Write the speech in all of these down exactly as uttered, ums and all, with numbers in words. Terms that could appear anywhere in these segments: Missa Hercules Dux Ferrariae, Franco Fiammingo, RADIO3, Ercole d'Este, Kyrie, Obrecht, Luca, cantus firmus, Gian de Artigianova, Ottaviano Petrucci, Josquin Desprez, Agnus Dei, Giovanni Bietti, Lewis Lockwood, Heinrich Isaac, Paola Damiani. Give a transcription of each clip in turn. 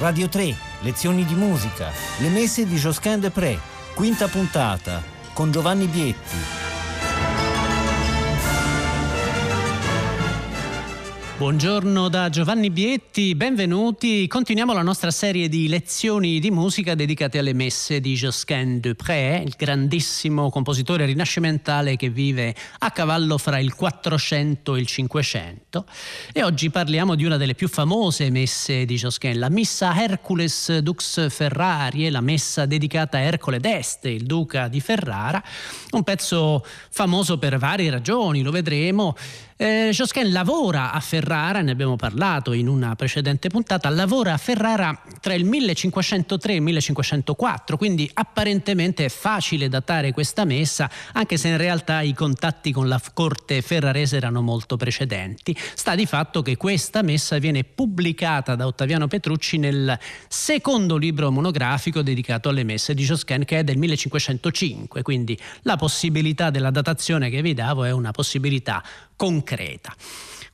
Radio tre, lezioni di musica, le messe di Josquin Desprez, quinta puntata, con Giovanni Bietti. Buongiorno da Giovanni Bietti, benvenuti. Continuiamo la nostra serie di lezioni di musica dedicate alle messe di Josquin Desprez, il grandissimo compositore rinascimentale che vive a cavallo fra il quattrocento e il cinquecento. E oggi parliamo di una delle più famose messe di Josquin, la Missa Hercules Dux Ferrariae, la messa dedicata a Ercole d'Este, il duca di Ferrara. Un pezzo famoso per varie ragioni, lo vedremo. Eh, Josquin lavora a Ferrara, ne abbiamo parlato in una precedente puntata, lavora a Ferrara tra il millecinquecentotre e il millecinquecentoquattro, quindi apparentemente è facile datare questa messa, anche se in realtà i contatti con la corte ferrarese erano molto precedenti. Sta di fatto che questa messa viene pubblicata da Ottaviano Petrucci nel secondo libro monografico dedicato alle messe di Josquin, che è del millecinquecentocinque, quindi la possibilità della datazione che vi davo è una possibilità concreta.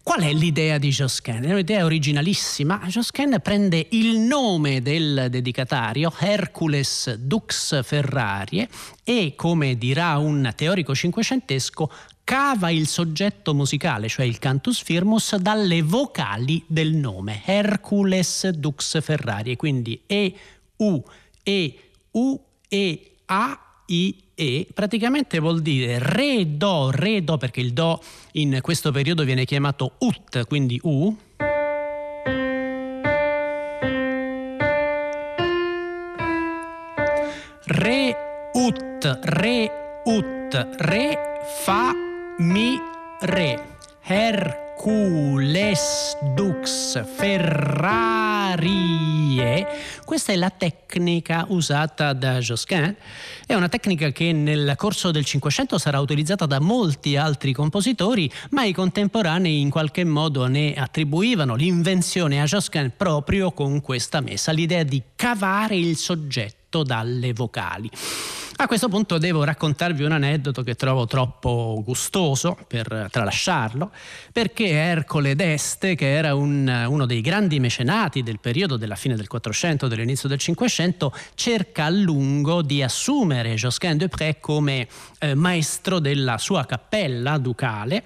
Qual è l'idea di Josquin? È un'idea originalissima. Josquin prende il nome del dedicatario, Hercules Dux Ferrariae, e, come dirà un teorico cinquecentesco, cava il soggetto musicale, cioè il cantus firmus, dalle vocali del nome, Hercules Dux Ferrariae, quindi E, U, E, U, E, A, I, E, praticamente vuol dire re, do, re, do, perché il do in questo periodo viene chiamato ut, quindi U, re, ut, re, ut, re, fa, mi, re, Hercules Dux Ferrariae. Questa è la tecnica usata da Josquin, è una tecnica che nel corso del Cinquecento sarà utilizzata da molti altri compositori, ma i contemporanei in qualche modo ne attribuivano l'invenzione a Josquin proprio con questa messa, l'idea di cavare il soggetto dalle vocali. A questo punto devo raccontarvi un aneddoto che trovo troppo gustoso per tralasciarlo, perché Ercole d'Este, che era un, uno dei grandi mecenati del periodo della fine del Quattrocento, dell'inizio del Cinquecento, cerca a lungo di assumere Josquin Desprez come eh, maestro della sua cappella ducale.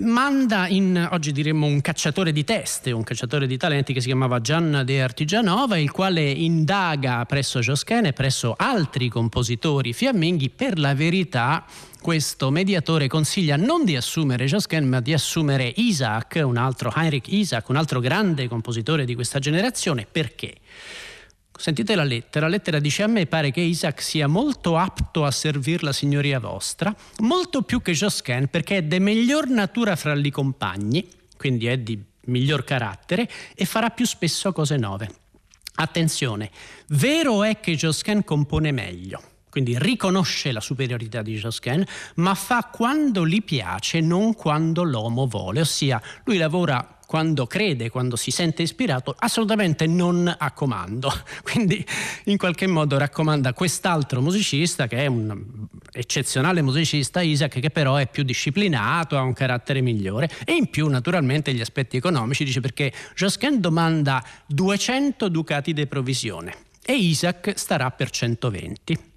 Manda in, oggi diremmo, un cacciatore di teste, un cacciatore di talenti che si chiamava Gian de Artigianova, il quale indaga presso Josquin e presso altri compositori fiamminghi. Per la verità, questo mediatore consiglia non di assumere Josquin, ma di assumere Isaac, un altro Heinrich Isaac, un altro grande compositore di questa generazione. Perché? Sentite la lettera, la lettera dice: a me pare che Isaac sia molto apto a servir la signoria vostra, molto più che Josquin, perché è de miglior natura fra gli compagni, quindi è di miglior carattere e farà più spesso cose nuove. Attenzione, vero è che Josquin compone meglio, quindi riconosce la superiorità di Josquin, ma fa quando gli piace, non quando l'uomo vuole, ossia lui lavora quando crede, quando si sente ispirato, assolutamente non a comando. Quindi in qualche modo raccomanda quest'altro musicista, che è un eccezionale musicista, Isaac, che però è più disciplinato, ha un carattere migliore, e in più naturalmente gli aspetti economici, dice, perché Josquin domanda duecento ducati di provvisione e Isaac starà per centoventi.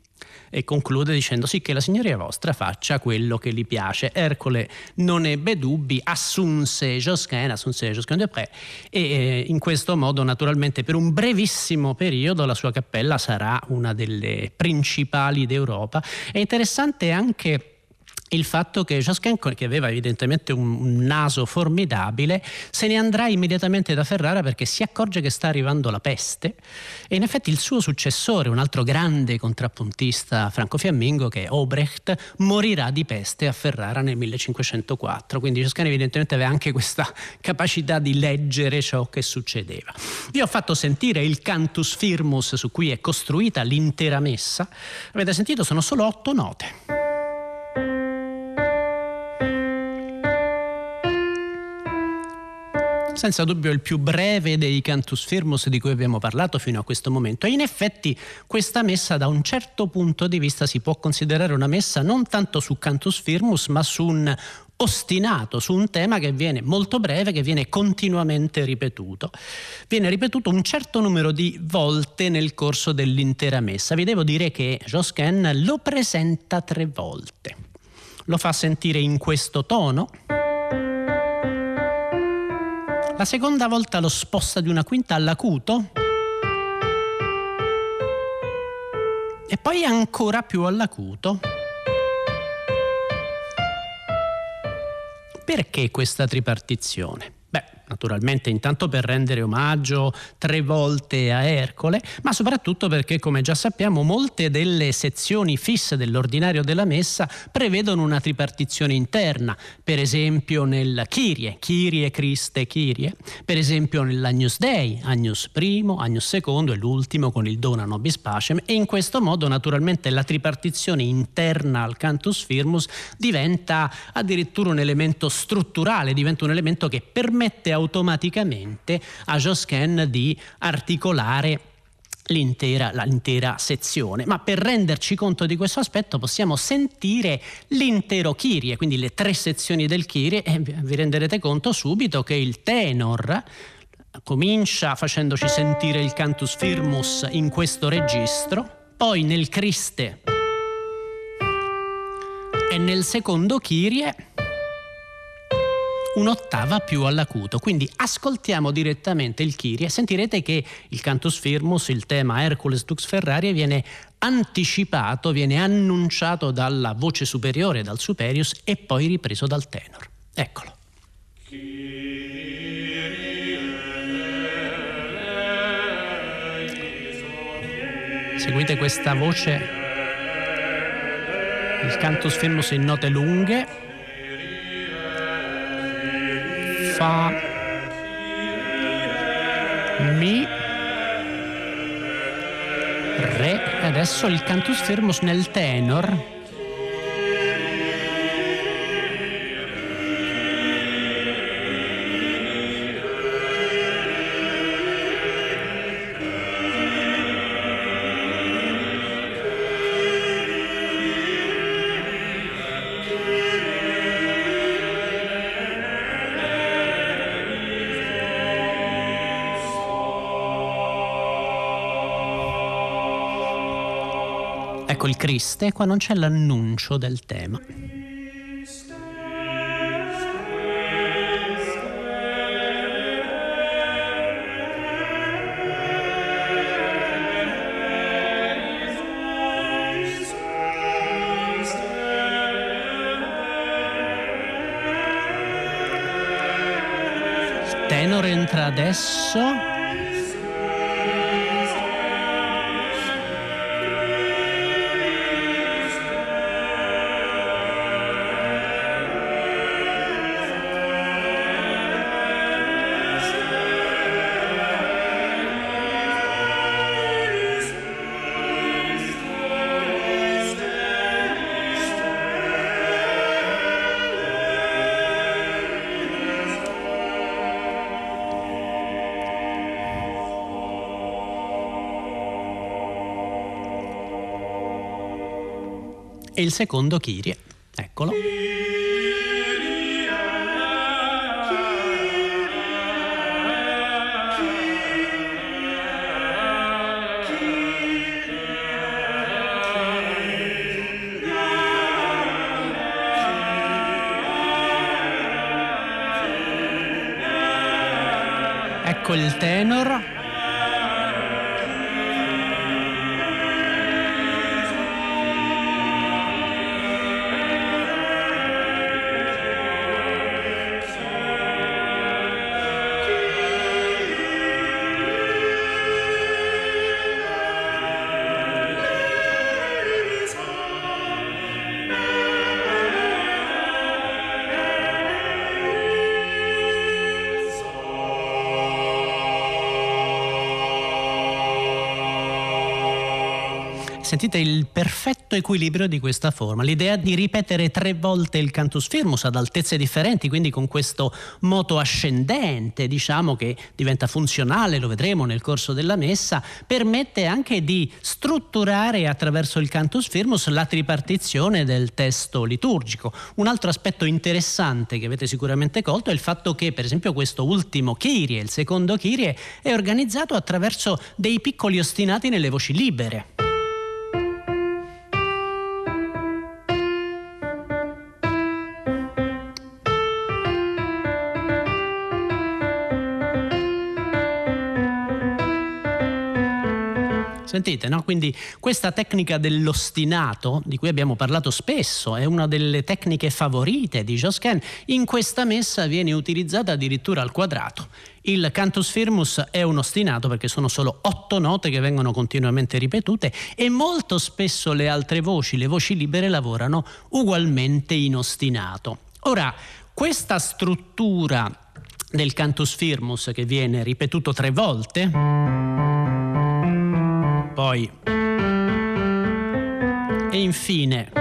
E conclude dicendo: sì, che la signoria vostra faccia quello che gli piace. Ercole non ebbe dubbi, assunse Josquin, assunse Josquin Desprez, e in questo modo naturalmente per un brevissimo periodo la sua cappella sarà una delle principali d'Europa. È interessante anche il fatto che Josquin, che aveva evidentemente un naso formidabile, se ne andrà immediatamente da Ferrara perché si accorge che sta arrivando la peste, e in effetti il suo successore, un altro grande contrappuntista, Franco Fiammingo, che è Obrecht, morirà di peste a Ferrara nel millecinquecentoquattro. Quindi Josquin evidentemente aveva anche questa capacità di leggere ciò che succedeva. Vi ho fatto sentire il cantus firmus su cui è costruita l'intera messa. Avete sentito? Sono solo otto note. Senza dubbio il più breve dei cantus firmus di cui abbiamo parlato fino a questo momento. E in effetti questa messa, da un certo punto di vista, si può considerare una messa non tanto su cantus firmus, ma su un ostinato su un tema che viene molto breve, che viene continuamente ripetuto. Viene ripetuto un certo numero di volte nel corso dell'intera messa. Vi devo dire che Josquin lo presenta tre volte. Lo fa sentire in questo tono. La seconda volta lo sposta di una quinta all'acuto. E poi ancora più all'acuto. Perché questa tripartizione? Beh, naturalmente intanto per rendere omaggio tre volte a Ercole, ma soprattutto perché, come già sappiamo, molte delle sezioni fisse dell'ordinario della messa prevedono una tripartizione interna, per esempio nel Kyrie, Kyrie, Christe, Kyrie, per esempio nell'Agnus Dei, Agnus primo, Agnus secondo e l'ultimo con il Dona Nobis Pacem, e in questo modo naturalmente la tripartizione interna al Cantus Firmus diventa addirittura un elemento strutturale, diventa un elemento che permette a automaticamente a Josquin di articolare l'intera, l'intera sezione. Ma per renderci conto di questo aspetto possiamo sentire l'intero Kyrie, quindi le tre sezioni del Kyrie, e vi renderete conto subito che il tenor comincia facendoci sentire il Cantus Firmus in questo registro, poi nel Christe e nel secondo Kyrie un'ottava più all'acuto. Quindi ascoltiamo direttamente il Kyrie e sentirete che il Cantus Firmus, il tema Hercules Dux Ferrariae, viene anticipato, viene annunciato dalla voce superiore, dal superius, e poi ripreso dal tenor. Eccolo. Seguite questa voce, il Cantus Firmus in note lunghe. Fa, mi, re, e adesso il Cantus Firmus nel tenor. Ecco il Christe, qua non c'è l'annuncio del tema. Il tenore entra adesso. E il secondo Kyrie, eccolo. Ecco il tenor. Sentite il perfetto perfetto equilibrio di questa forma. L'idea di ripetere tre volte il cantus firmus ad altezze differenti, quindi con questo moto ascendente, diciamo, che diventa funzionale, lo vedremo nel corso della messa, permette anche di strutturare attraverso il cantus firmus la tripartizione del testo liturgico. Un altro aspetto interessante che avete sicuramente colto è il fatto che, per esempio, questo ultimo Kyrie, il secondo Kyrie, è organizzato attraverso dei piccoli ostinati nelle voci libere. Sentite, no? Quindi questa tecnica dell'ostinato, di cui abbiamo parlato spesso, è una delle tecniche favorite di Josquin. In questa messa viene utilizzata addirittura al quadrato. Il cantus firmus è un ostinato perché sono solo otto note che vengono continuamente ripetute, e molto spesso le altre voci, le voci libere, lavorano ugualmente in ostinato. Ora, questa struttura del cantus firmus, che viene ripetuto tre volte, poi e infine,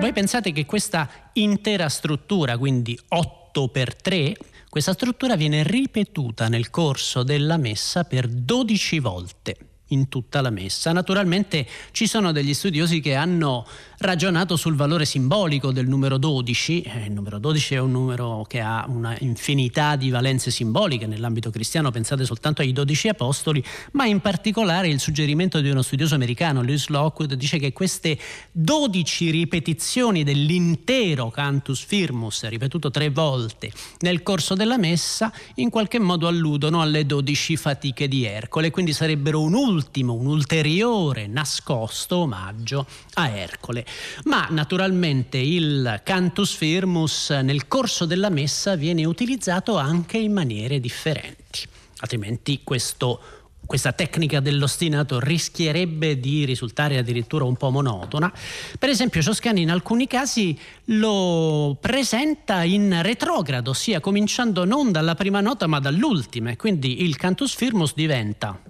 voi pensate che questa intera struttura, quindi otto per tre, questa struttura viene ripetuta nel corso della messa per dodici volte in tutta la messa. Naturalmente ci sono degli studiosi che hanno ragionato sul valore simbolico del numero dodici. Il numero dodici è un numero che ha una infinità di valenze simboliche nell'ambito cristiano, pensate soltanto ai dodici apostoli, ma in particolare il suggerimento di uno studioso americano, Lewis Lockwood, dice che queste dodici ripetizioni dell'intero cantus firmus, ripetuto tre volte nel corso della messa, in qualche modo alludono alle dodici fatiche di Ercole, quindi sarebbero un ultimo Ultimo, un ulteriore nascosto omaggio a Ercole. Ma naturalmente il cantus firmus nel corso della messa viene utilizzato anche in maniere differenti, altrimenti questo Questa tecnica dell'ostinato rischierebbe di risultare addirittura un po' monotona. Per esempio, Josquin in alcuni casi lo presenta in retrogrado, ossia cominciando non dalla prima nota ma dall'ultima, e quindi il cantus firmus diventa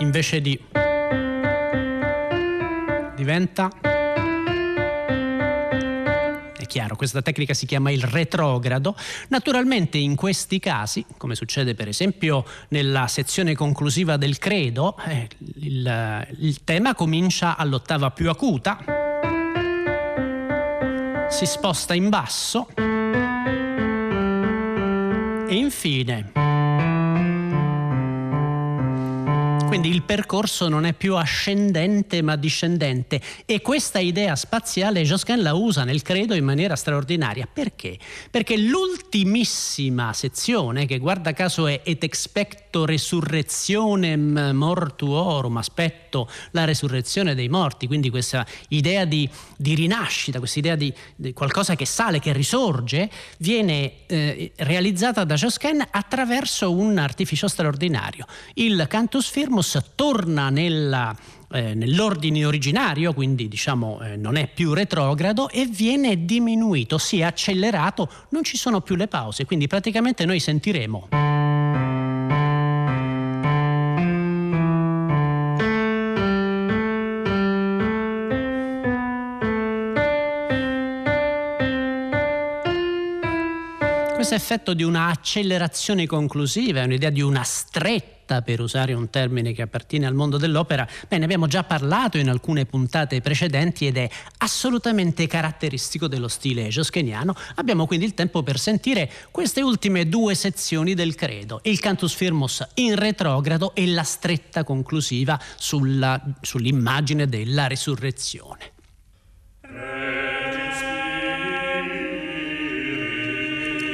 invece di diventa è chiaro, questa tecnica si chiama il retrogrado. Naturalmente in questi casi, come succede per esempio nella sezione conclusiva del credo, eh, il, il tema comincia all'ottava più acuta, si sposta in basso e infine. Quindi il percorso non è più ascendente ma discendente, e questa idea spaziale Josquin la usa nel credo in maniera straordinaria. Perché? Perché l'ultimissima sezione, che guarda caso è et expecto resurrectionem mortuorum, aspetto la resurrezione dei morti, quindi questa idea di, di rinascita, questa idea di, di qualcosa che sale, che risorge, viene eh, realizzata da Josquin attraverso un artificio straordinario. Il cantus firmus torna nella, eh, nell'ordine originario, quindi diciamo eh, non è più retrogrado, e viene diminuito, si è accelerato, non ci sono più le pause, quindi praticamente noi sentiremo questo effetto di una accelerazione conclusiva, è un'idea di una stretta, per usare un termine che appartiene al mondo dell'opera. Bene, abbiamo già parlato in alcune puntate precedenti ed è assolutamente caratteristico dello stile josquiniano. Abbiamo quindi il tempo per sentire queste ultime due sezioni del credo, il cantus firmus in retrogrado e la stretta conclusiva sulla, sull'immagine della resurrezione.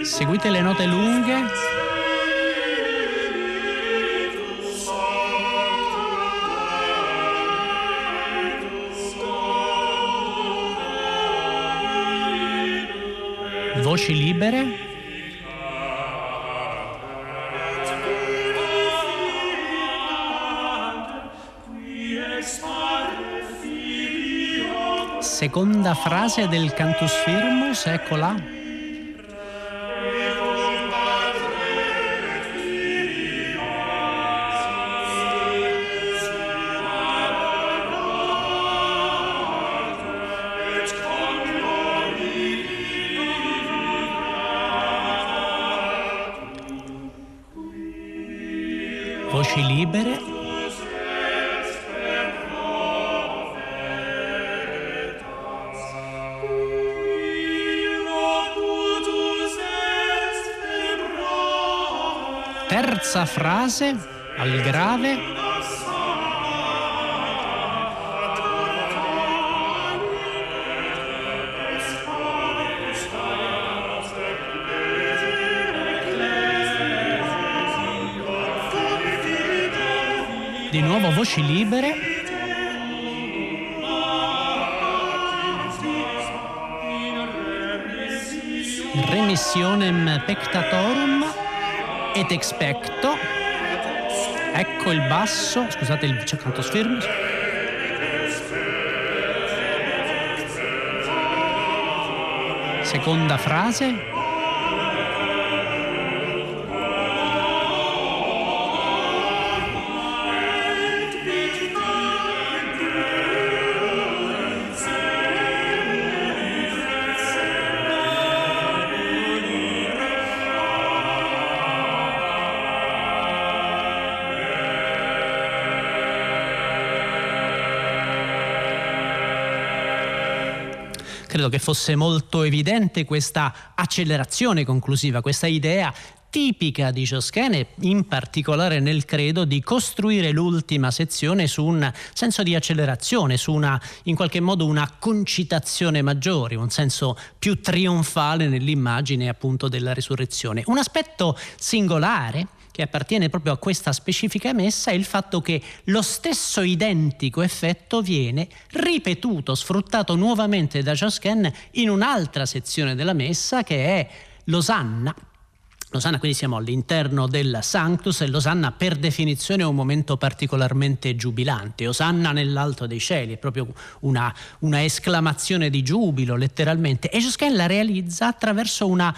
Seguite le note lunghe. Voci libere. Seconda frase del cantus firmus, eccola. voci libere terza frase al grave di nuovo voci libere remissionem pectatorum et expecto, ecco il basso, scusate il c'è cantosfermo. Seconda frase, credo che fosse molto evidente questa accelerazione conclusiva, questa idea tipica di Josquin e in particolare nel credo di costruire l'ultima sezione su un senso di accelerazione, su una, in qualche modo, una concitazione maggiore, un senso più trionfale nell'immagine appunto della risurrezione. Un aspetto singolare che appartiene proprio a questa specifica messa è il fatto che lo stesso identico effetto viene ripetuto, sfruttato nuovamente da Josquin in un'altra sezione della messa che è l'osanna. L'osanna, quindi siamo all'interno del Sanctus e l'osanna per definizione è un momento particolarmente giubilante. Osanna nell'alto dei cieli, è proprio una, una esclamazione di giubilo letteralmente, e Josquin la realizza attraverso una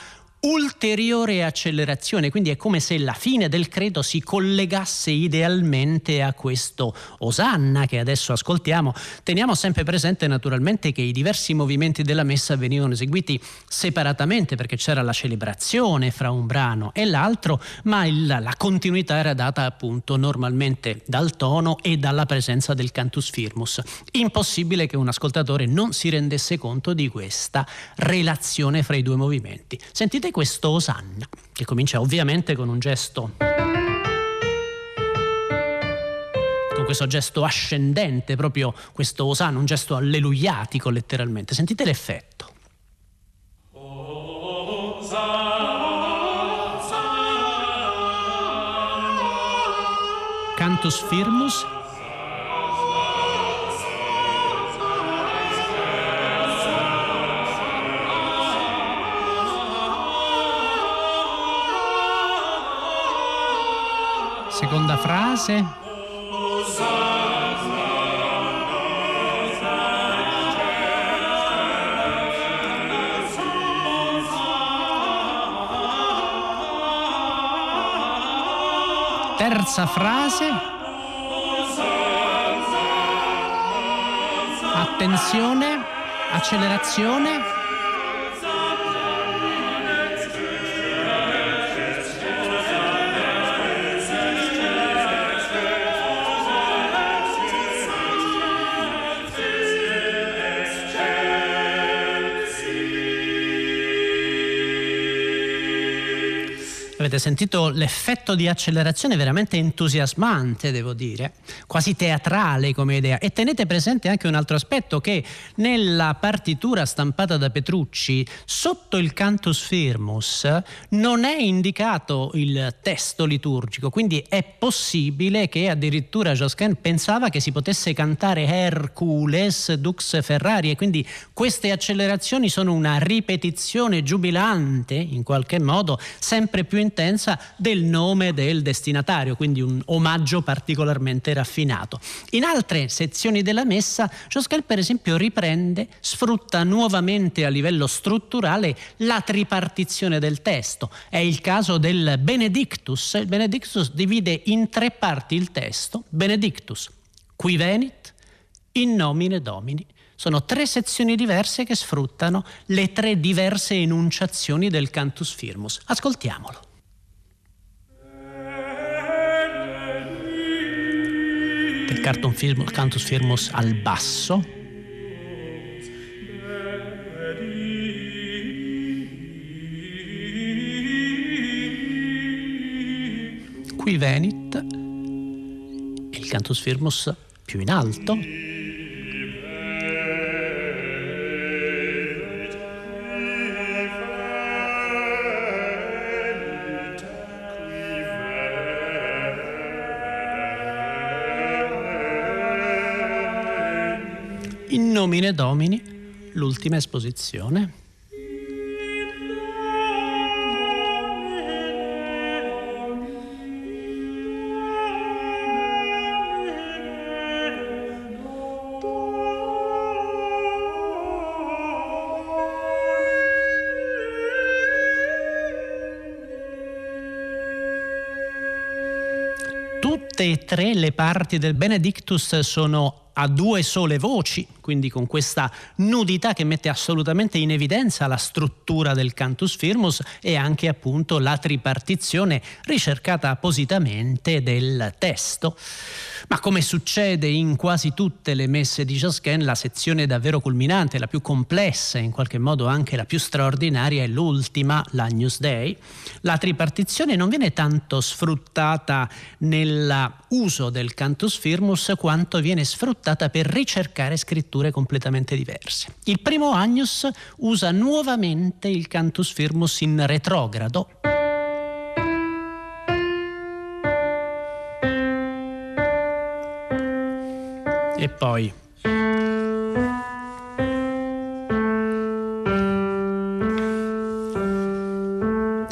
ulteriore accelerazione, quindi è come se la fine del credo si collegasse idealmente a questo osanna che adesso ascoltiamo. Teniamo sempre presente naturalmente che i diversi movimenti della messa venivano eseguiti separatamente perché c'era la celebrazione fra un brano e l'altro, ma il, la continuità era data appunto normalmente dal tono e dalla presenza del cantus firmus. Impossibile che un ascoltatore non si rendesse conto di questa relazione fra i due movimenti. Sentite questo osanna, che comincia ovviamente con un gesto, con questo gesto ascendente, proprio questo osanna, un gesto alleluiatico letteralmente. Sentite l'effetto. Cantus firmus. Seconda frase. Terza frase. Attenzione, accelerazione. Avete sentito l'effetto di accelerazione veramente entusiasmante, devo dire, quasi teatrale come idea. E tenete presente anche un altro aspetto, che nella partitura stampata da Petrucci, sotto il cantus firmus, non è indicato il testo liturgico, quindi è possibile che addirittura Josquin pensava che si potesse cantare Hercules Dux Ferrariae, e quindi queste accelerazioni sono una ripetizione giubilante, in qualche modo, sempre più intensa del nome del destinatario, quindi un omaggio particolarmente raffinato. In altre sezioni della messa Josquin per esempio riprende, sfrutta nuovamente a livello strutturale la tripartizione del testo. È il caso del Benedictus. Il Benedictus divide in tre parti il testo. Benedictus, qui venit, in nomine Domini. Sono tre sezioni diverse che sfruttano le tre diverse enunciazioni del cantus firmus. Ascoltiamolo. il cantus firmus al basso, qui venit e il cantus firmus più in alto, in nomine Domini, l'ultima esposizione. Tutte e tre le parti del Benedictus sono a due sole voci, quindi con questa nudità che mette assolutamente in evidenza la struttura del cantus firmus e anche appunto la tripartizione ricercata appositamente del testo. Ma come succede in quasi tutte le messe di Josquin, la sezione davvero culminante, la più complessa e in qualche modo anche la più straordinaria è l'ultima, l'Agnus Dei. La tripartizione non viene tanto sfruttata nell'uso del cantus firmus quanto viene sfruttata per ricercare scritture completamente diverse. Il primo Agnus usa nuovamente il cantus firmus in retrogrado. E poi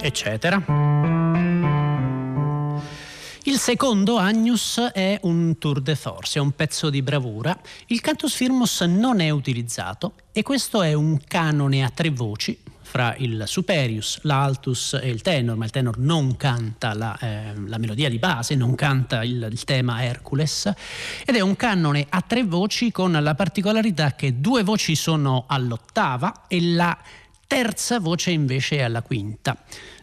eccetera. Il secondo Agnus è un tour de force, è un pezzo di bravura. Il cantus firmus non è utilizzato e questo è un canone a tre voci fra il superius, l'altus e il tenor, ma il tenor non canta la, eh, la melodia di base, non canta il, il tema Hercules, ed è un canone a tre voci con la particolarità che due voci sono all'ottava e la terza voce invece è alla quinta.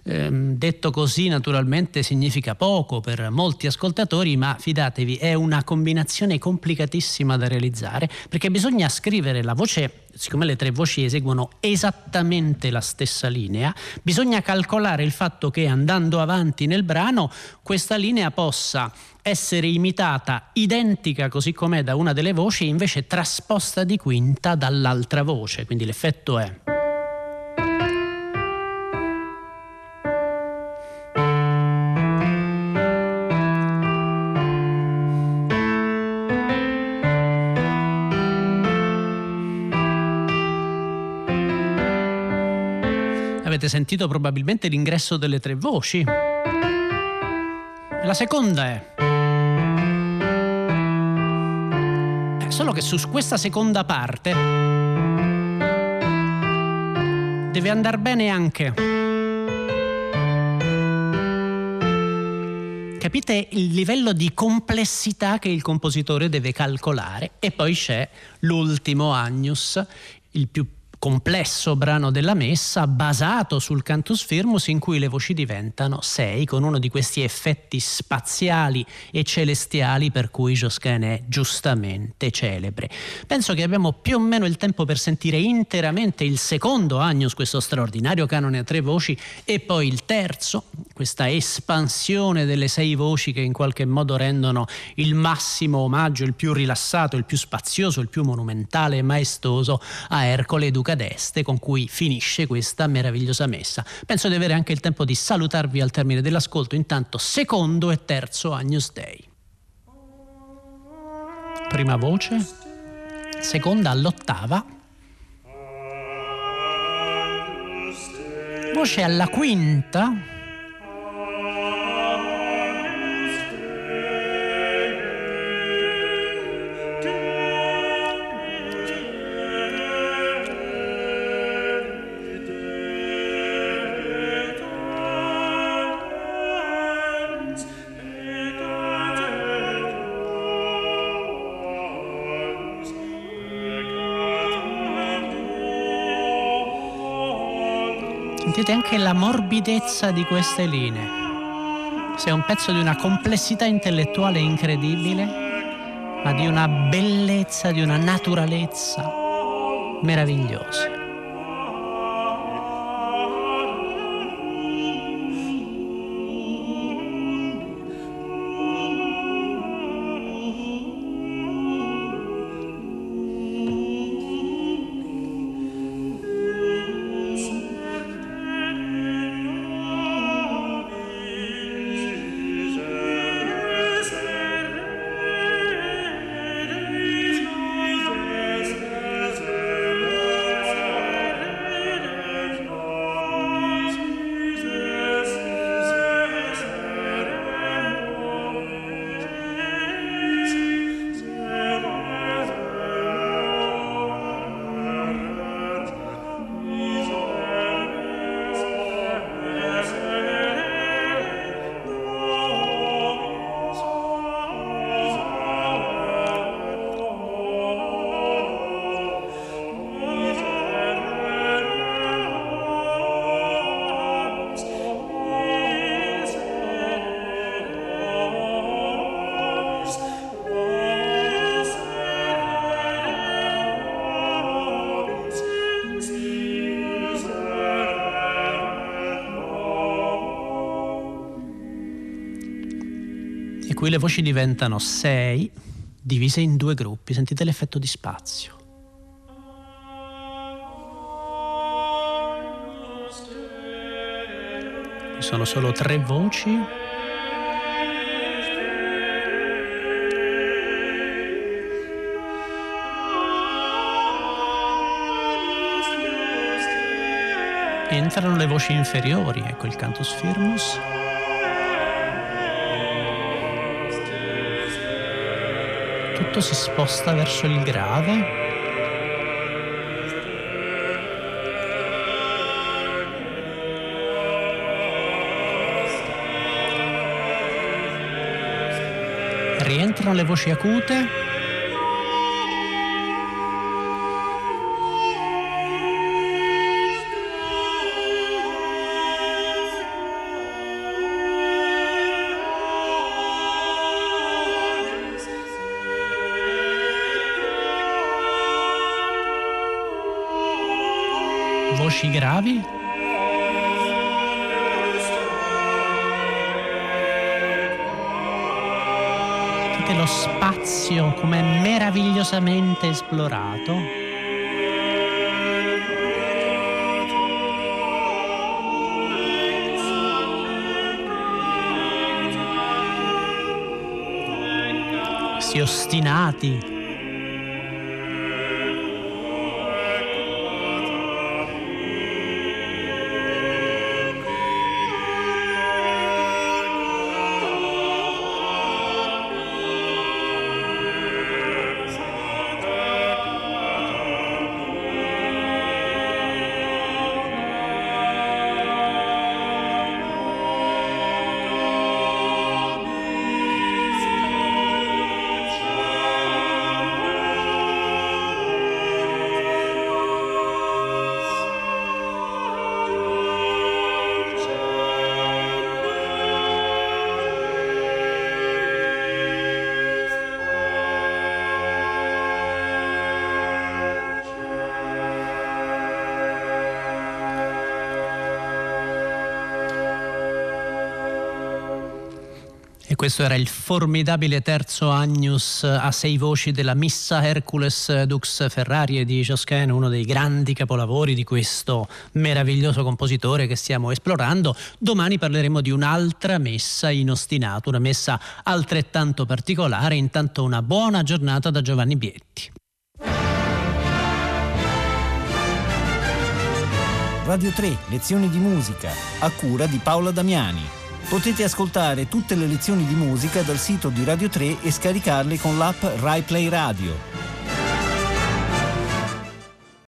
Eh, detto così naturalmente significa poco per molti ascoltatori, ma fidatevi, è una combinazione complicatissima da realizzare, perché bisogna scrivere la voce, siccome le tre voci eseguono esattamente la stessa linea, bisogna calcolare il fatto che andando avanti nel brano questa linea possa essere imitata identica così com'è da una delle voci e invece trasposta di quinta dall'altra voce, quindi l'effetto è... Avete sentito probabilmente l'ingresso delle tre voci. La seconda è... è solo che su questa seconda parte deve andar bene anche. Capite il livello di complessità che il compositore deve calcolare? E poi c'è l'ultimo Agnus, il più complesso brano della messa basato sul cantus firmus, in cui le voci diventano sei, con uno di questi effetti spaziali e celestiali per cui Josquin è giustamente celebre. Penso che abbiamo più o meno il tempo per sentire interamente il secondo Agnus, questo straordinario canone a tre voci, e poi il terzo, questa espansione delle sei voci che in qualche modo rendono il massimo omaggio, il più rilassato, il più spazioso, il più monumentale e maestoso a Ercole Dux d'Este, con cui finisce questa meravigliosa messa. Penso di avere anche il tempo di salutarvi al termine dell'ascolto, intanto secondo e terzo Agnus Dei. Prima voce, seconda all'ottava, voce alla quinta, anche la morbidezza di queste linee. È un pezzo di una complessità intellettuale incredibile ma di una bellezza, di una naturalezza meravigliosa. Qui le voci diventano sei, divise in due gruppi. Sentite l'effetto di spazio. Ci sono solo tre voci. Entrano le voci inferiori, ecco il cantus firmus. Tutto si sposta verso il grave. Rientrano le voci acute. Voci gravi. Vedete lo spazio come è meravigliosamente esplorato. Questi ostinati. Questo era il formidabile terzo Agnus a sei voci della Missa Hercules Dux Ferrariae di Josquin, uno dei grandi capolavori di questo meraviglioso compositore che stiamo esplorando. Domani parleremo di un'altra messa in ostinato, una messa altrettanto particolare. Intanto una buona giornata da Giovanni Bietti. Radio tre, lezioni di musica, a cura di Paola Damiani. Potete ascoltare tutte le lezioni di musica dal sito di Radio tre e scaricarle con l'app RaiPlay Radio.